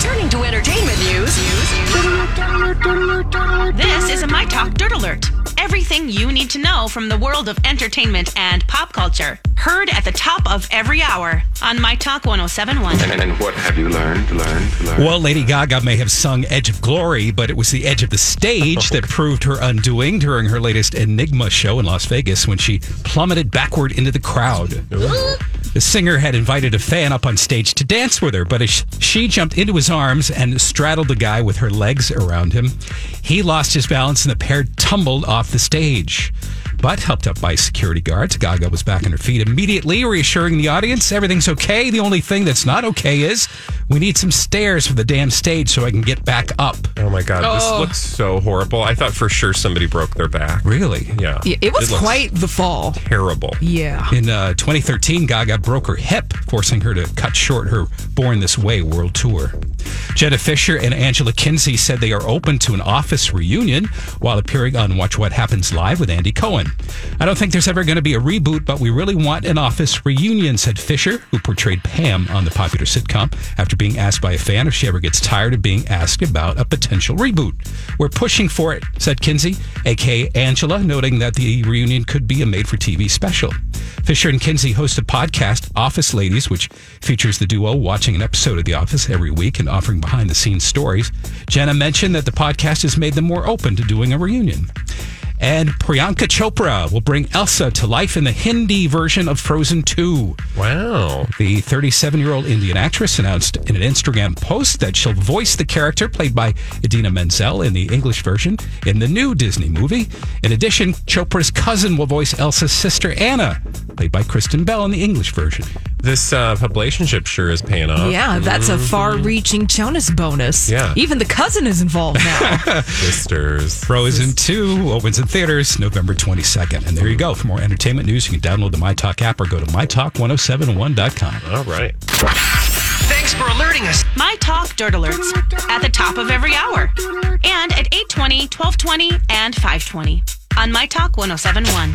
Turning to entertainment news, this is a My Talk Dirt Alert. Everything you need to know from the world of entertainment and pop culture. Heard at the top of every hour on MyTalk1071. And what have you learned? Well, Lady Gaga may have sung Edge of Glory, but it was the edge of the stage that proved her undoing during her latest Enigma show in Las Vegas when she plummeted backward into the crowd. The singer had invited a fan up on stage to dance with her, but as she jumped into his arms and straddled the guy with her legs around him, he lost his balance and the pair tumbled off the stage. But helped up by security guards, Gaga was back on her feet immediately, reassuring the audience everything's okay. The only thing that's not okay is we need some stairs for the damn stage so I can get back up. Oh my God, This looks so horrible. I thought for sure somebody broke their back. Really? Yeah. It was quite the fall. Terrible. Yeah. In 2013, Gaga broke her hip, forcing her to cut short her Born This Way world tour. Jenna Fischer and Angela Kinsey said they are open to an Office reunion while appearing on Watch What Happens Live with Andy Cohen. I don't think there's ever going to be a reboot, but we really want an Office reunion, said Fisher, who portrayed Pam on the popular sitcom, after being asked by a fan if she ever gets tired of being asked about a potential reboot. We're pushing for it, said Kinsey, a.k.a. Angela, noting that the reunion could be a made-for-TV special. Fisher and Kinsey host a podcast, Office Ladies, which features the duo watching an episode of The Office every week and offering behind-the-scenes stories. Jenna mentioned that the podcast has made them more open to doing a reunion. And Priyanka Chopra will bring Elsa to life in the Hindi version of Frozen 2. Wow. The 37-year-old Indian actress announced in an Instagram post that she'll voice the character played by Idina Menzel in the English version in the new Disney movie. In addition, Chopra's cousin will voice Elsa's sister Anna, played by Kristen Bell in the English version. This relationship sure is paying off. Yeah, that's a far-reaching Jonas bonus. Yeah. Even the cousin is involved now. Sisters. Frozen 2 opens in theaters November 22nd. And there you go. For more entertainment news, you can download the MyTalk app or go to MyTalk1071.com. All right. Thanks for alerting us. My Talk Dirt Alerts at the top of every hour. And at 8:20, 12:20, and 5:20 on MyTalk1071.